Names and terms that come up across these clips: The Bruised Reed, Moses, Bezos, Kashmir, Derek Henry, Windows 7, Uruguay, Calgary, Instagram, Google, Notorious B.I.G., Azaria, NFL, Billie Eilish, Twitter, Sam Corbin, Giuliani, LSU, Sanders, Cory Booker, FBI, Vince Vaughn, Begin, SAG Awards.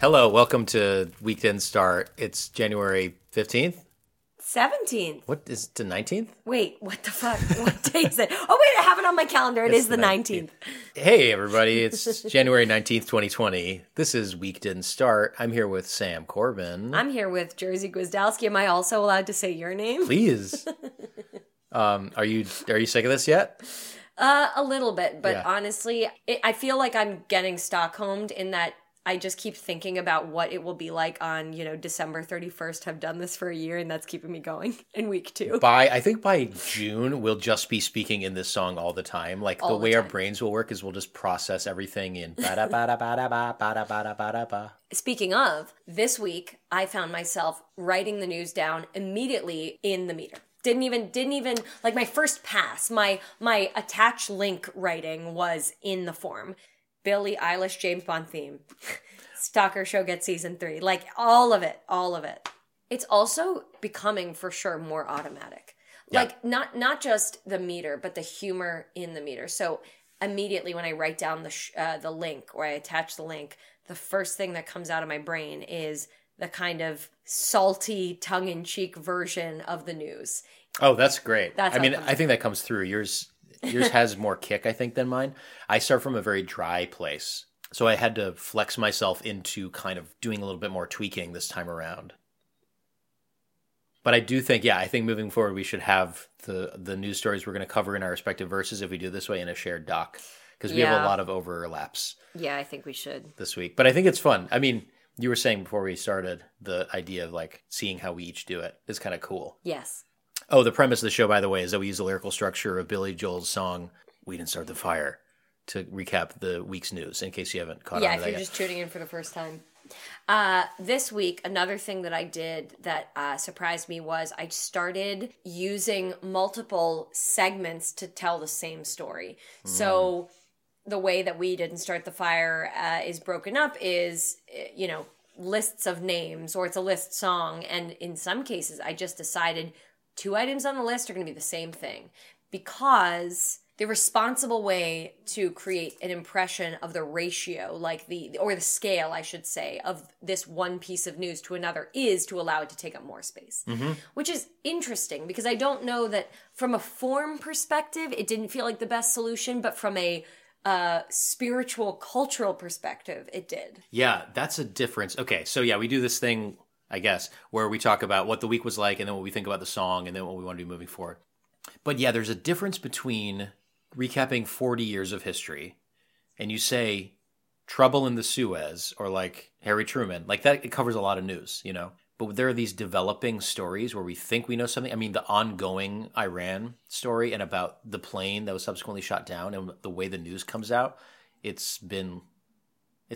Hello, welcome to Weekend Star. It's January 15th. 17th. What is it, the 19th? Wait, what the fuck? What day is it? Oh, wait, I have it on my calendar. It is the 19th. Hey, everybody. It's January 19th, 2020. This is Week Didn't Start. I'm here with Sam Corbin. I'm here with Jersey Gwizdowski. Am I also allowed to say your name? Please. Are you sick of this yet? A little bit, but yeah. Honestly, I feel like I'm getting Stockholmed in that I just keep thinking about what it will be like on, December 31st. I've done this for a year, and that's keeping me going in week two. I think by June, we'll just be speaking in this song all the time. Like, all the way our brains will work is we'll just process everything in ba-da-ba-da-ba-da-ba-da-ba-da-ba-da-ba. Speaking of, this week, I found myself writing the news down immediately in the meter. Didn't even like my first pass, my attach link writing was in the form. Billie Eilish, James Bond theme. Stalker show gets season 3. Like, all of it. It's also becoming, for sure, more automatic. Yeah. Like, not just the meter, but the humor in the meter. So, immediately when I write down the link, or I attach the link, the first thing that comes out of my brain is the kind of salty, tongue-in-cheek version of the news. Oh, that's great. I think that comes through. Yours has more kick, I think, than mine. I start from a very dry place. So I had to flex myself into kind of doing a little bit more tweaking this time around. But I do think, moving forward, we should have the news stories we're going to cover in our respective verses, if we do this way, in a shared doc. Because we have a lot of overlaps. Yeah, I think we should. This week. But I think it's fun. I mean, you were saying before we started, the idea of, like, seeing how we each do it is kind of cool. Yes. Oh, the premise of the show, by the way, is that we use the lyrical structure of Billy Joel's song, We Didn't Start the Fire, to recap the week's news, in case you haven't caught on to that yet. Yeah, if you're just tuning in for the first time. This week, another thing that I did that surprised me was I started using multiple segments to tell the same story. Mm. So the way that We Didn't Start the Fire is broken up is, lists of names, or it's a list song. And in some cases, I just decided two items on the list are going to be the same thing, because the responsible way to create an impression of the ratio, like the scale, I should say, of this one piece of news to another is to allow it to take up more space, which is interesting, because I don't know that from a form perspective, it didn't feel like the best solution, but from a spiritual, cultural perspective, it did. Yeah, that's a difference. Okay, so we do this thing, I guess, where we talk about what the week was like, and then what we think about the song, and then what we want to do moving forward. But there's a difference between recapping 40 years of history, and you say trouble in the Suez, or like Harry Truman, like that, it covers a lot of news, But there are these developing stories where we think we know something. I mean, the ongoing Iran story, and about the plane that was subsequently shot down, and the way the news comes out, it's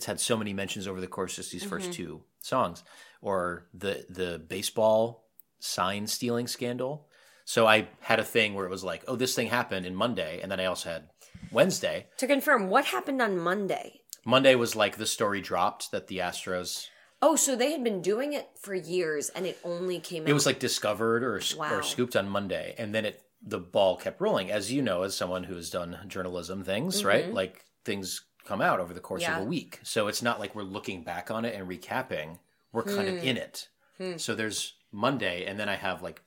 had so many mentions over the course of these first two songs, or the baseball sign stealing scandal. So I had a thing where it was like, oh, this thing happened in Monday, and then I also had Wednesday. To confirm, what happened on Monday? Monday was like the story dropped that the Astros... Oh, so they had been doing it for years, and it only came out... It was like discovered or scooped on Monday, and then the ball kept rolling. As you know, as someone who has done journalism things, right? Like, things come out over the course of a week. So it's not like we're looking back on it and recapping. We're kind of in it. So there's Monday, and then I have like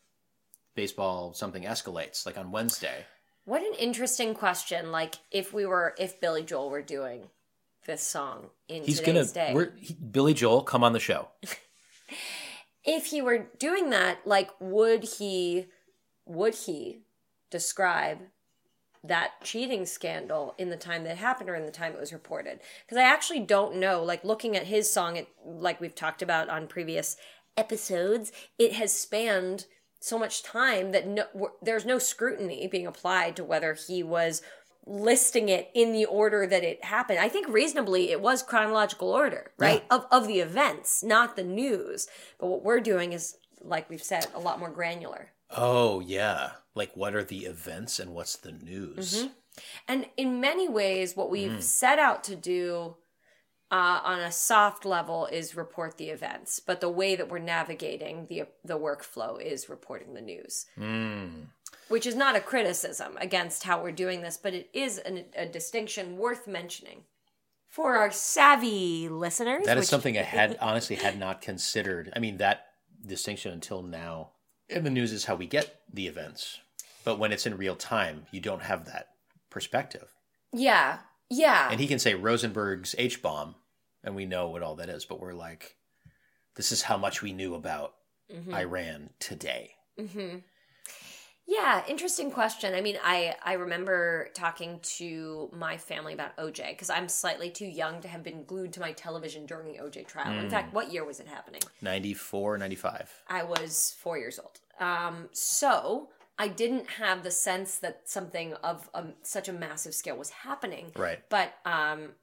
baseball something escalates, like on Wednesday. What an interesting question. Like, if Billy Joel were doing this song in today's day. Billy Joel, come on the show. If he were doing that, like, would he describe that cheating scandal in the time that it happened, or in the time it was reported? Because I actually don't know, like, looking at his song, like we've talked about on previous episodes, it has spanned so much time that there's no scrutiny being applied to whether he was listing it in the order that it happened. I think reasonably it was chronological order, right? Yeah. Of the events, not the news. But what we're doing is, like we've said, a lot more granular. Oh, yeah. Like, what are the events and what's the news? And in many ways, what we've set out to do on a soft level is report the events. But the way that we're navigating the workflow is reporting the news, which is not a criticism against how we're doing this, but it is a distinction worth mentioning. for our savvy listeners. That is something I had honestly had not considered. I mean, that distinction until now. And the news is how we get the events. But when it's in real time, you don't have that perspective. Yeah. Yeah. And he can say Rosenberg's H-bomb, and we know what all that is. But we're like, this is how much we knew about Iran today. Mm-hmm. Yeah, interesting question. I mean, I remember talking to my family about OJ because I'm slightly too young to have been glued to my television during the OJ trial. In fact, what year was it happening? 94, 95. I was 4 years old. So I didn't have the sense that something of such a massive scale was happening. Right. But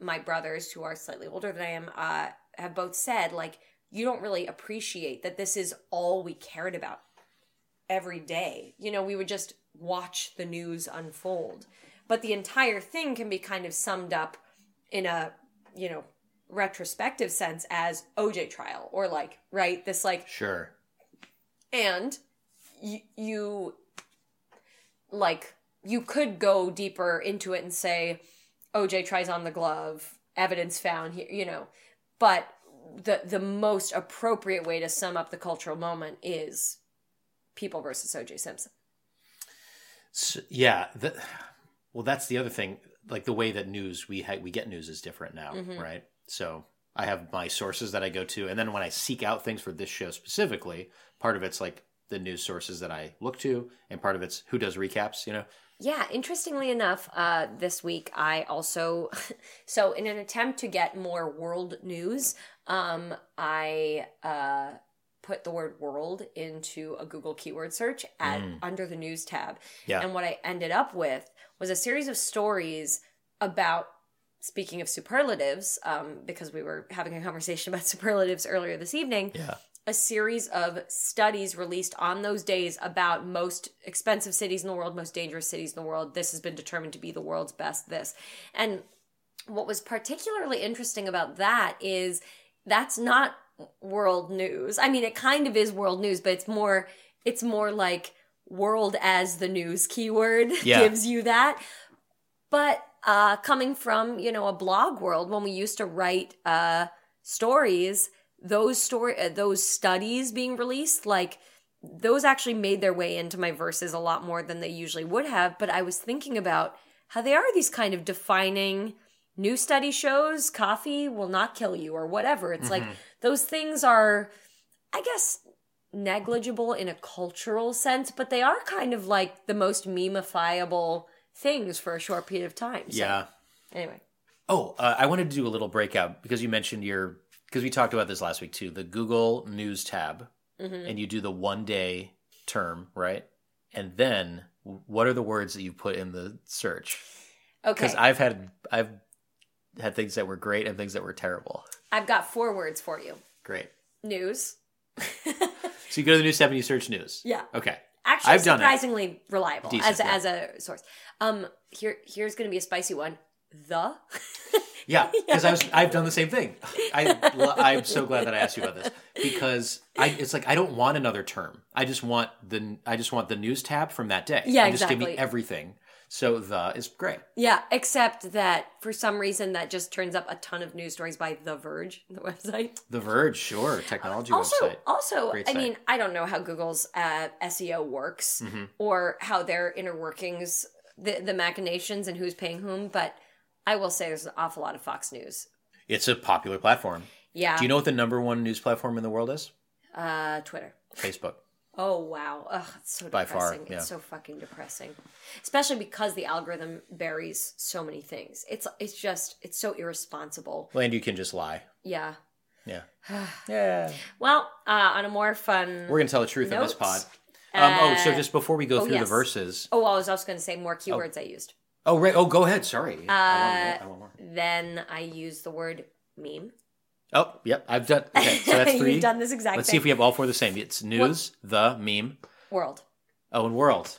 my brothers, who are slightly older than I am, have both said, like, you don't really appreciate that this is all we cared about every day. You know, we would just watch the news unfold. But the entire thing can be kind of summed up in a, you know, retrospective sense as OJ trial or like, right? This like... Sure. And you like, you could go deeper into it and say, OJ tries on the glove, evidence found here, you know. But the most appropriate way to sum up the cultural moment is... People versus O.J. Simpson. So, yeah. Well, that's the other thing. Like the way that news, we get news is different now, right? So I have my sources that I go to. And then when I seek out things for this show specifically, part of it's like the news sources that I look to. And part of it's who does recaps, you know? Yeah. Interestingly enough, this week I also, so in an attempt to get more world news, I put the word world into a Google keyword search at under the news tab. Yeah. And what I ended up with was a series of stories about, speaking of superlatives, because we were having a conversation about superlatives earlier this evening, a series of studies released on those days about most expensive cities in the world, most dangerous cities in the world. This has been determined to be the world's best this. And what was particularly interesting about that is that's not world news. I mean, it kind of is world news, but it's more like world as the news keyword gives you that. But coming from, you know, a blog world, when we used to write stories, those studies being released, like those actually made their way into my verses a lot more than they usually would have. But I was thinking about how they are these kind of defining new study shows, coffee will not kill you or whatever. It's like those things are, I guess, negligible in a cultural sense, but they are kind of like the most meme-ifiable things for a short period of time. So, yeah. Anyway. Oh, I wanted to do a little breakout because you mentioned because we talked about this last week too, the Google News tab, and you do the one-day term, right? And then what are the words that you put in the search? Okay. Because I've had things that were great and things that were terrible. I've got four words for you. Great. News. So you go to the news tab and you search news. Yeah. Okay. Actually, I've surprisingly done reliable. Decent, as a source. Here's going to be a spicy one. The. Yeah, because I've done the same thing. I'm so glad that I asked you about this because it's like I don't want another term. I just want the news tab from that day. Yeah, exactly. Just give me everything. So the is great. Yeah, except that for some reason that just turns up a ton of news stories by The Verge, the website. The Verge, sure. Technology website. Also, I mean, I don't know how Google's SEO works or how their inner workings, the machinations and who's paying whom, but I will say there's an awful lot of Fox News. It's a popular platform. Yeah. Do you know what the number one news platform in the world is? Twitter. Facebook. Oh, wow. Ugh, it's so depressing. By far, yeah. It's so fucking depressing. Especially because the algorithm buries so many things. It's just, it's so irresponsible. Well, and you can just lie. Yeah. Yeah. Yeah. Well, on a more fun We're going to tell the truth on this pod. So just before we go through the verses. Oh, well, I was also going to say more keywords I used. Oh, right. Oh, go ahead. Sorry. I want more. Then I used the word meme. Oh, yep. I've done... Okay, so that's three. You've done this exact Let's see if we have all four the same. It's news, the, meme. World. Oh, and world.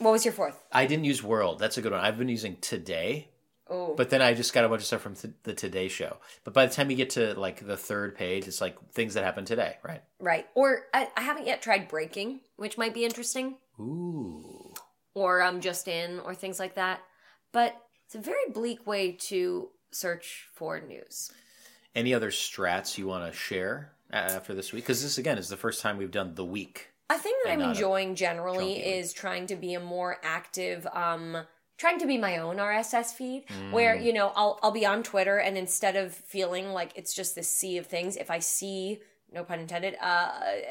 What was your fourth? I didn't use world. That's a good one. I've been using today. Oh. But then I just got a bunch of stuff from the Today Show. But by the time you get to, like, the third page, it's, like, things that happen today, right? Right. Or I haven't yet tried breaking, which might be interesting. Ooh. Or just in, or things like that. But it's a very bleak way to search for news. Any other strats you want to share after this week? Because this, again, is the first time we've done the week. I think that I'm enjoying generally is trying to be a more active, trying to be my own RSS feed where, you know, I'll be on Twitter, and instead of feeling like it's just this sea of things, if I see, no pun intended,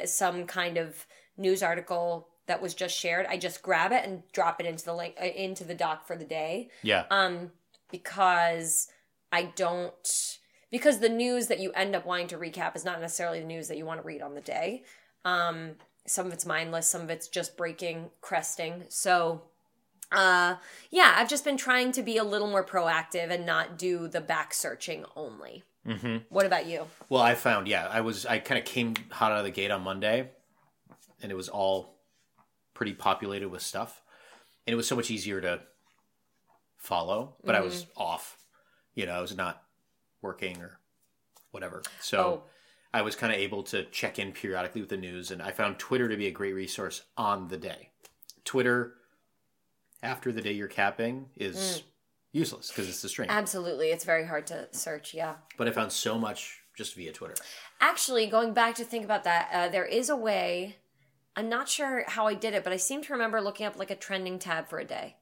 some kind of news article that was just shared, I just grab it and drop it into the link, into the doc for the day. Yeah. Because I don't, because the news that you end up wanting to recap is not necessarily the news that you want to read on the day. Some of it's mindless, some of it's just breaking, cresting. So, yeah, I've just been trying to be a little more proactive and not do the back searching only. Mm-hmm. What about you? Well, I found, I kind of came hot out of the gate on Monday, and it was all pretty populated with stuff. And it was so much easier to follow, but I was off. You know, I was not working or whatever. So I was kind of able to check in periodically with the news, and I found Twitter to be a great resource on the day. Twitter, after the day you're capping, is useless because it's the stream. Absolutely. It's very hard to search, yeah. But I found so much just via Twitter. Actually, going back to think about that, there is a way, I'm not sure how I did it, but I seem to remember looking up like a trending tab for a day.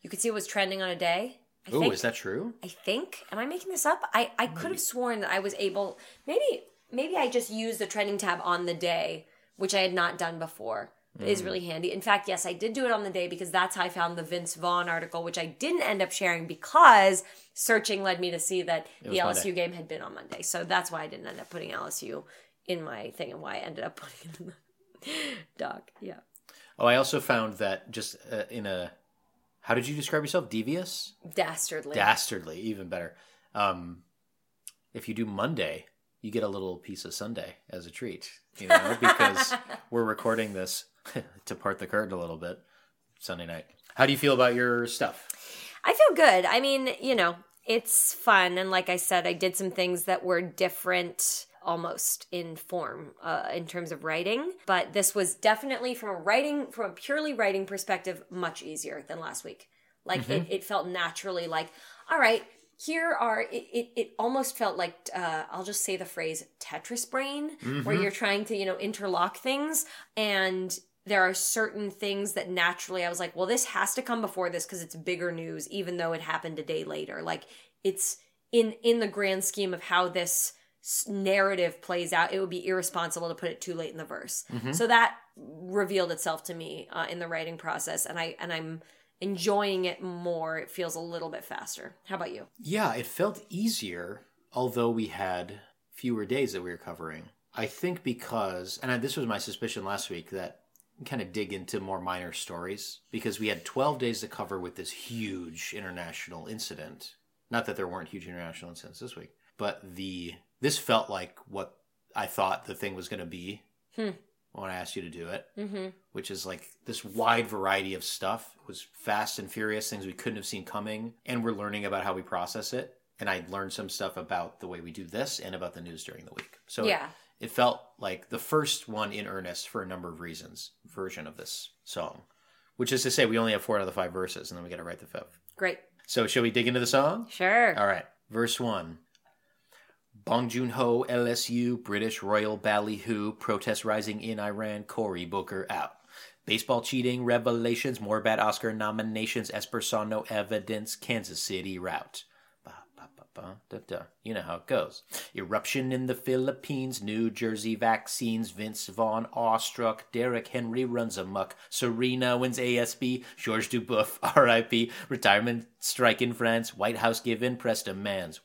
You could see what was trending on a day. Oh, is that true? I think. Am I making this up? I could have sworn that I was able, maybe I just used the trending tab on the day, which I had not done before. It is really handy. In fact, yes, I did do it on the day because that's how I found the Vince Vaughn article, which I didn't end up sharing because searching led me to see that the LSU game had been on Monday. So that's why I didn't end up putting LSU in my thing and why I ended up putting it in the doc. Yeah. Oh, I also found that just in a, how did you describe yourself? Devious? Dastardly. Dastardly, even better. If you do Monday, you get a little piece of Sunday as a treat, you know, because we're recording this to part the curtain a little bit Sunday night. How do you feel about your stuff? I feel good. I mean, you know, it's fun. And like I said, I did some things that were different almost in form in terms of writing. But this was definitely from a purely writing perspective, much easier than last week. Like it felt naturally like, all right, it almost felt like, I'll just say the phrase Tetris brain, where you're trying to, you know, interlock things. And there are certain things that naturally I was like, well, this has to come before this because it's bigger news, even though it happened a day later. Like it's in the grand scheme of how this narrative plays out, it would be irresponsible to put it too late in the verse. So that revealed itself to me in the writing process. And I'm enjoying it more. It feels a little bit faster. How about you? Yeah, it felt easier, although we had fewer days that we were covering. I think because, and this was my suspicion last week, that kind of dig into more minor stories, because we had 12 days to cover with this huge international incident. Not that there weren't huge international incidents this week, but this felt like what I thought the thing was going to be when I asked you to do it, which is like this wide variety of stuff. It was fast and furious, things we couldn't have seen coming, and we're learning about how we process it. And I learned some stuff about the way we do this and about the news during the week. So it felt like the first one in earnest for a number of reasons version of this song, which is to say we only have 4 out of the 5 verses, and then we got to write the 5th. Great. So shall we dig into the song? Sure. All right. Verse 1. Bong Joon-ho, LSU, British Royal Ballyhoo, protests rising in Iran, Cory Booker out. Baseball cheating, revelations, more bad Oscar nominations, Esper saw no evidence, Kansas City rout. Ba, ba, ba, ba, da, da. You know how it goes. Eruption in the Philippines, New Jersey vaccines, Vince Vaughn awestruck, Derek Henry runs amok, Serena wins ASB, Georges Dubuff, RIP, retirement strike in France, White House given, press demands.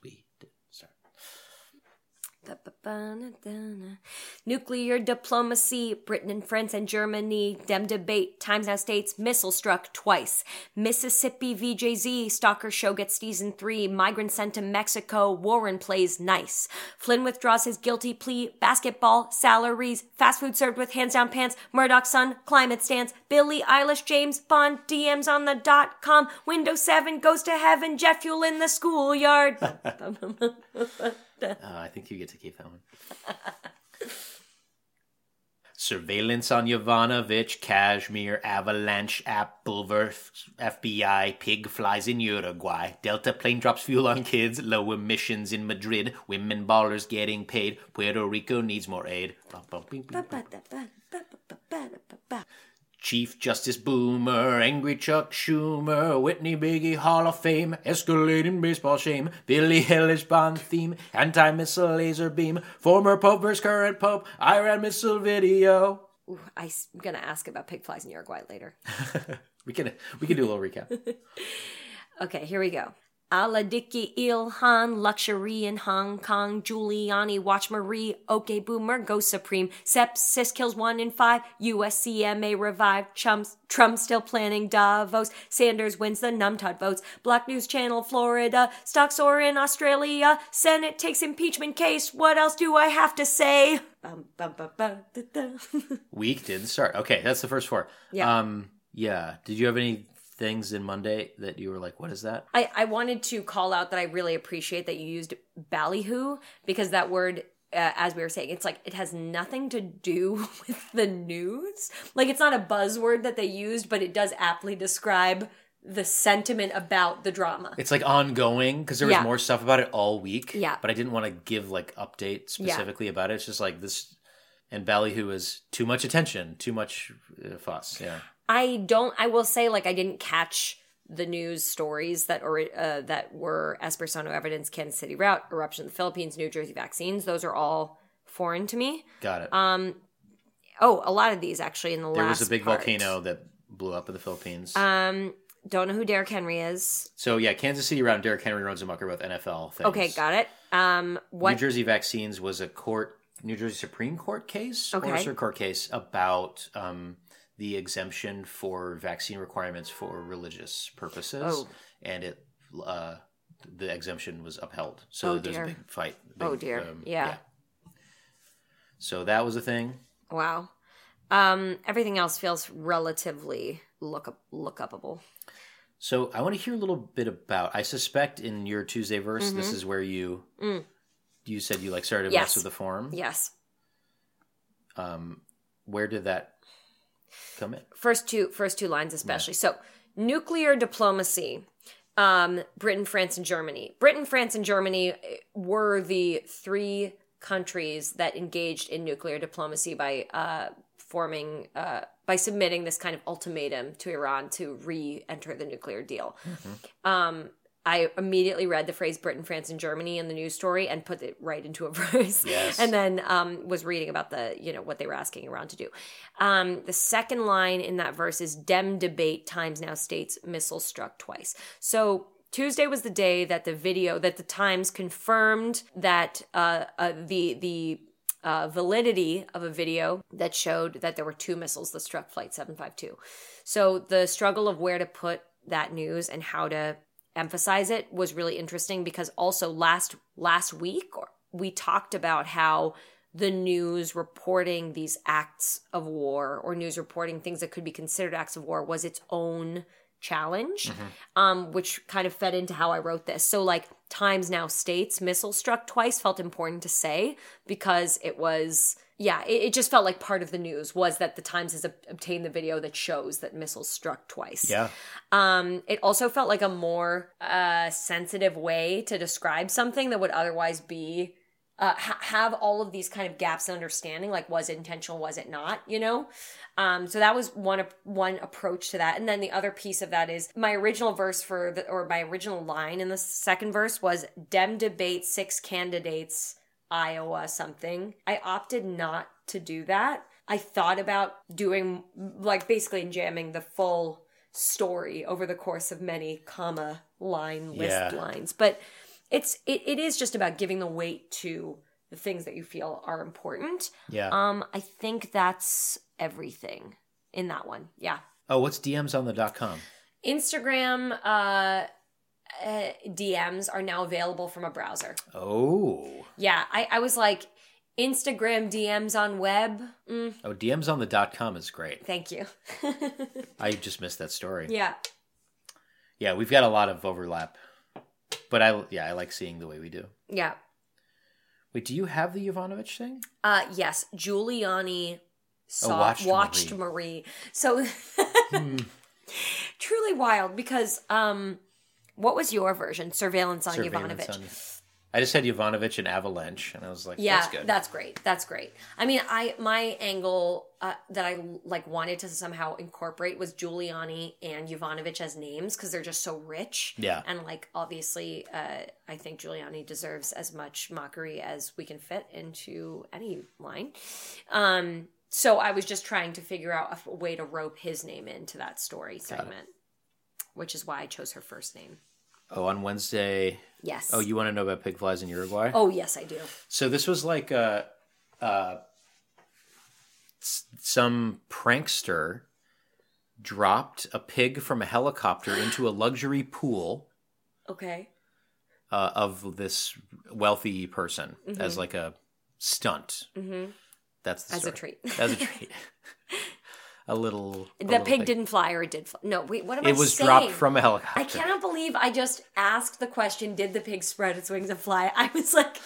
Nuclear diplomacy, Britain and France and Germany, dem debate, times now states, missile struck twice. Mississippi VJZ, stalker show gets season 3, migrant sent to Mexico, Warren plays nice. Flynn withdraws his guilty plea, basketball, salaries, fast food served with hands down pants, Murdoch's son, climate stance, Billie Eilish, James Bond, DMs on the .com, Windows 7 goes to heaven, jet fuel in the schoolyard. I think you get to keep that one. surveillance on Yovanovitch, Kashmir, avalanche, Appleverse, FBI, pig flies in Uruguay, Delta plane drops fuel on kids, low emissions in Madrid, women ballers getting paid, Puerto Rico needs more aid. Chief Justice Boomer, angry Chuck Schumer, Whitney Biggie Hall of Fame, escalating baseball shame, Billie Eilish Bond theme, anti-missile laser beam, former Pope versus current Pope, Iran missile video. Ooh, I'm going to ask about pig flies in Uruguay later. we can do a little recap. Okay, here we go. Aladiki, Ilhan, luxury in Hong Kong, Giuliani, watch Marie, okay boomer, go supreme, sepsis kills 1 in 5, USCMA revived, Trump still planning Davos, Sanders wins the numbtod votes, Black News Channel, Florida, stocks soar in Australia, Senate takes impeachment case, what else do I have to say? Week didn't start. Okay, that's the first four. Yeah. Did you have any things in Monday that you were like, what is that? I wanted to call out that I really appreciate that you used ballyhoo, because that word, as we were saying, it's like it has nothing to do with the news. Like, it's not a buzzword that they used, but it does aptly describe the sentiment about the drama. It's like ongoing, because there was more stuff about it all week. Yeah. But I didn't want to give like update specifically about it. It's just like this, and ballyhoo is too much attention, too much fuss. Yeah. I will say, like, I didn't catch the news stories that were Esper, Sono evidence, Kansas City route, eruption of the Philippines, New Jersey vaccines. Those are all foreign to me. Got it. A lot of these actually in the there last There was a big volcano that blew up in the Philippines. Don't know who Derek Henry is. So, yeah, Kansas City route and Derek Henry runs amok are both NFL things. Okay, got it. New Jersey vaccines was a New Jersey Supreme Court case, or a circuit court case about the exemption for vaccine requirements for religious purposes, and it the exemption was upheld. So there's a big fight. So that was a thing. Wow. Everything else feels relatively look upable. So I want to hear a little bit about, I suspect in your Tuesday verse, this is where you said you like started to mess with the form. Yes. Where did that come in? First two lines especially. Yeah. So, nuclear diplomacy, Britain, France, and Germany. Britain, France, and Germany were the three countries that engaged in nuclear diplomacy by submitting this kind of ultimatum to Iran to re-enter the nuclear deal. Mm-hmm. I immediately read the phrase Britain, France, and Germany in the news story and put it right into a verse. Yes. And then was reading about what they were asking Iran to do. The second line in that verse is Dem debate Times Now states missiles struck twice. So Tuesday was the day that the Times confirmed that the validity of a video that showed that there were two missiles that struck Flight 752. So the struggle of where to put that news and how to emphasize it was really interesting, because also last week we talked about how the news reporting these acts of war, or news reporting things that could be considered acts of war, was its own challenge, which kind of fed into how I wrote this. So like Times Now states missile struck twice felt important to say, because it was it just felt like part of the news was that the Times has obtained the video that shows that missiles struck twice. Yeah. It also felt like a more sensitive way to describe something that would otherwise be have all of these kind of gaps in understanding, like was it intentional, was it not, so that was one approach to that. And then the other piece of that is my original verse my original line in the second verse was Dem debate 6 candidates Iowa something. I opted not to do that. I thought about doing like basically jamming the full story over the course of many list lines. But it is just about giving the weight to the things that you feel are important. Yeah. I think that's everything in that one. Yeah. Oh, what's DMs on the .com? Instagram DMs are now available from a browser. Oh. Yeah, I was like, Instagram DMs on web. Mm. Oh, DMs on the .com is great. Thank you. I just missed that story. Yeah. Yeah, we've got a lot of overlap. But I like seeing the way we do. Yeah. Wait, do you have the Yovanovitch thing? Yes. Giuliani watched Marie. So truly wild, because what was your version? Surveillance on Yovanovitch. I just had Yovanovitch and Avalanche, and I was like, yeah, that's good. That's great. That's great. I mean, my angle that I like wanted to somehow incorporate was Giuliani and Yovanovitch as names, because they're just so rich. Yeah. And like, obviously, I think Giuliani deserves as much mockery as we can fit into any line. So I was just trying to figure out a way to rope his name into that story segment, which is why I chose her first name. Oh, on Wednesday. Yes. Oh, you want to know about pig flies in Uruguay? Oh, yes, I do. So this was like some prankster dropped a pig from a helicopter into a luxury pool. Okay. Of this wealthy person as like a stunt. That's the story. As a treat. The pig didn't fly, or it did fly. No, wait, what am I saying? It was dropped from a helicopter. I cannot believe I just asked the question, did the pig spread its wings and fly? I was like...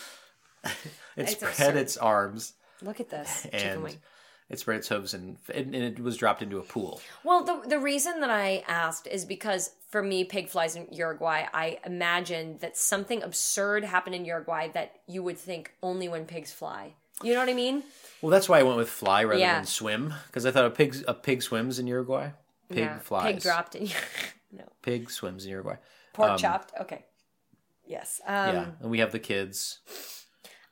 It spread its arms. Look at this. And it spread its hooves, and it was dropped into a pool. Well, the reason that I asked is because, for me, pig flies in Uruguay, I imagined that something absurd happened in Uruguay that you would think only when pigs fly. You know what I mean? Well, that's why I went with fly rather than swim, because I thought a pig swims in Uruguay. Pig flies. Pig dropped in no. Pig swims in Uruguay. Pork chopped. Okay. Yes. And we have the kids.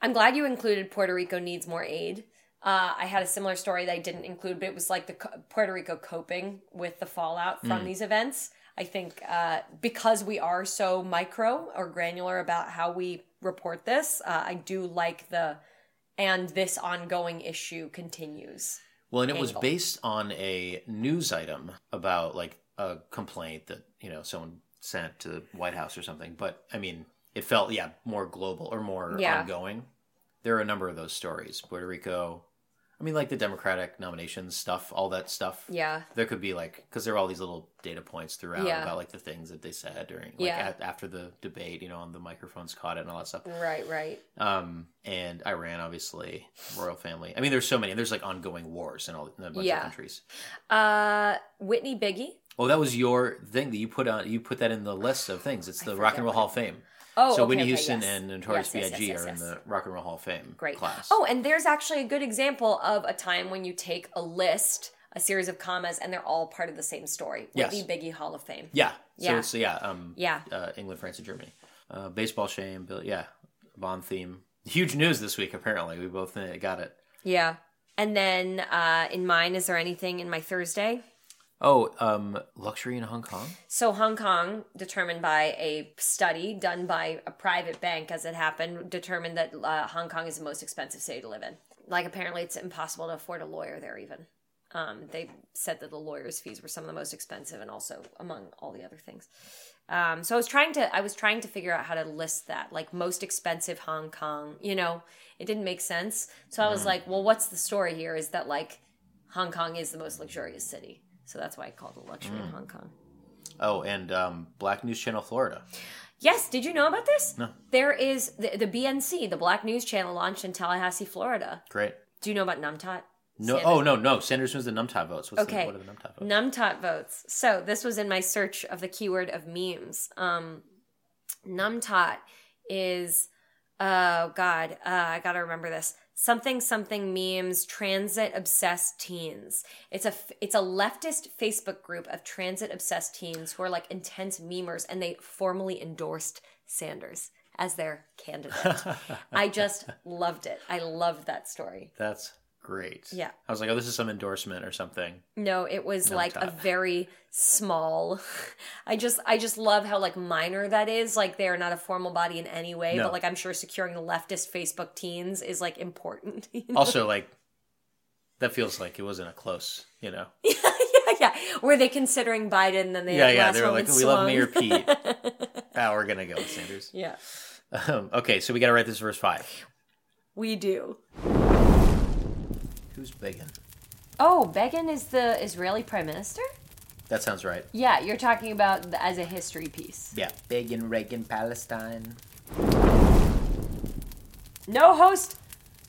I'm glad you included Puerto Rico needs more aid. I had a similar story that I didn't include, but it was like the Puerto Rico coping with the fallout from these events. I think because we are so micro or granular about how we report this, I do like the... And this ongoing issue continues. Well, and it was based on a news item about like a complaint that, you know, someone sent to the White House or something. But I mean, it felt, more global or more ongoing. There are a number of those stories. Puerto Rico, I mean, like the Democratic nominations stuff, all that stuff. Yeah. There could be like, because there are all these little data points throughout about like the things that they said during, like after the debate, you know, on the microphones caught it and all that stuff. Right. And Iran, obviously, royal family. I mean, there's so many. There's like ongoing wars in a bunch of countries. Whitney Biggie. Oh, that was your thing that you put on. You put that in the list of things. It's the Rock and Roll Hall of Fame. Oh, so okay, Whitney Houston and Notorious B.I.G. Are in the Rock and Roll Hall of Fame class. Oh, and there's actually a good example of a time when you take a list, a series of commas, and they're all part of the same story. Whitney Biggie Hall of Fame. Yeah. So England, France, and Germany. Baseball shame. Bond theme. Huge news this week, apparently. We both got it. Yeah. And then in mine, is there anything in my Thursday? Oh, luxury in Hong Kong? So Hong Kong, determined by a study done by a private bank, as it happened, determined that Hong Kong is the most expensive city to live in. Like, apparently it's impossible to afford a lawyer there even. They said that the lawyers' fees were some of the most expensive, and also among all the other things. So I was trying to figure out how to list that, like most expensive Hong Kong, you know, it didn't make sense. So I was like, well, what's the story here is that like Hong Kong is the most luxurious city. So that's why I called it luxury in Hong Kong. Oh, and Black News Channel Florida. Yes. Did you know about this? No. There is the BNC, the Black News Channel, launched in Tallahassee, Florida. Great. Do you know about NumTot? No. Sanders? Oh, no. Sanders wins the NumTot votes. What are the NumTot votes? NumTot votes. So this was in my search of the keyword of memes. NumTot is, I got to remember this. Something memes, transit obsessed teens. It's a leftist Facebook group of transit obsessed teens who are like intense memers, and they formally endorsed Sanders as their candidate. I just loved it. I loved that story. That's great. Yeah. I was like, oh, this is some endorsement or something. No, it was a very small. I just love how like minor that is. Like, they are not a formal body in any way, but like I'm sure securing the leftist Facebook teens is like important. You know? Also, like, that feels like it wasn't a close, you know. Yeah. Were they considering Biden? Then they they were like, we love Mayor Pete. We're gonna go with Sanders. Yeah. Okay, so we gotta write this verse 5. We do. Who's Begin? Oh, Begin is the Israeli prime minister? That sounds right. Yeah, you're talking about as a history piece. Yeah. Begin, Reagan, Palestine. No host.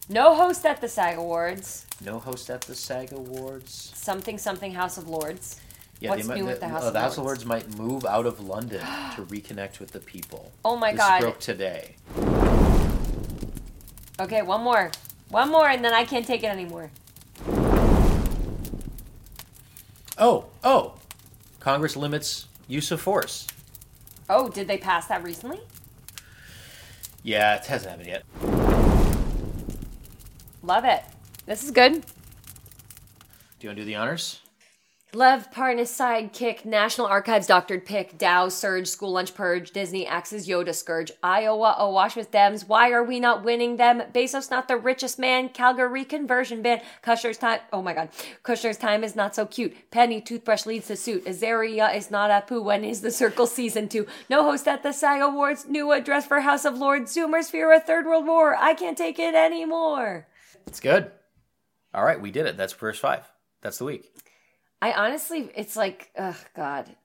No host at the SAG Awards. No host at the SAG Awards. Something House of Lords. Yeah, what's new with the House of Lords? The House of Lords might move out of London to reconnect with the people. Oh my God. This broke today. Okay, one more, and then I can't take it anymore. Oh. Congress limits use of force. Oh, did they pass that recently? Yeah, it hasn't happened yet. Love it. This is good. Do you want to do the honors? Lev, Parnas, Sidekick, National Archives, Doctored Pick, Dow, Surge, School Lunch Purge, Disney, Axes, Yoda, Scourge, Iowa, Awash with Dems, Why Are We Not Winning Them, Bezos Not the Richest Man, Calgary Conversion Ban, Kushner's Time Is Not So Cute, Penny Toothbrush Leads the Suit, Azaria Is Not Apu, When Is the Circle Season 2, No Host at the SAG Awards, New Address for House of Lords, Zoomers Fear a Third World War, I Can't Take It Anymore. It's good. All right, we did it. That's verse 5. That's the week. I honestly, it's like, oh God,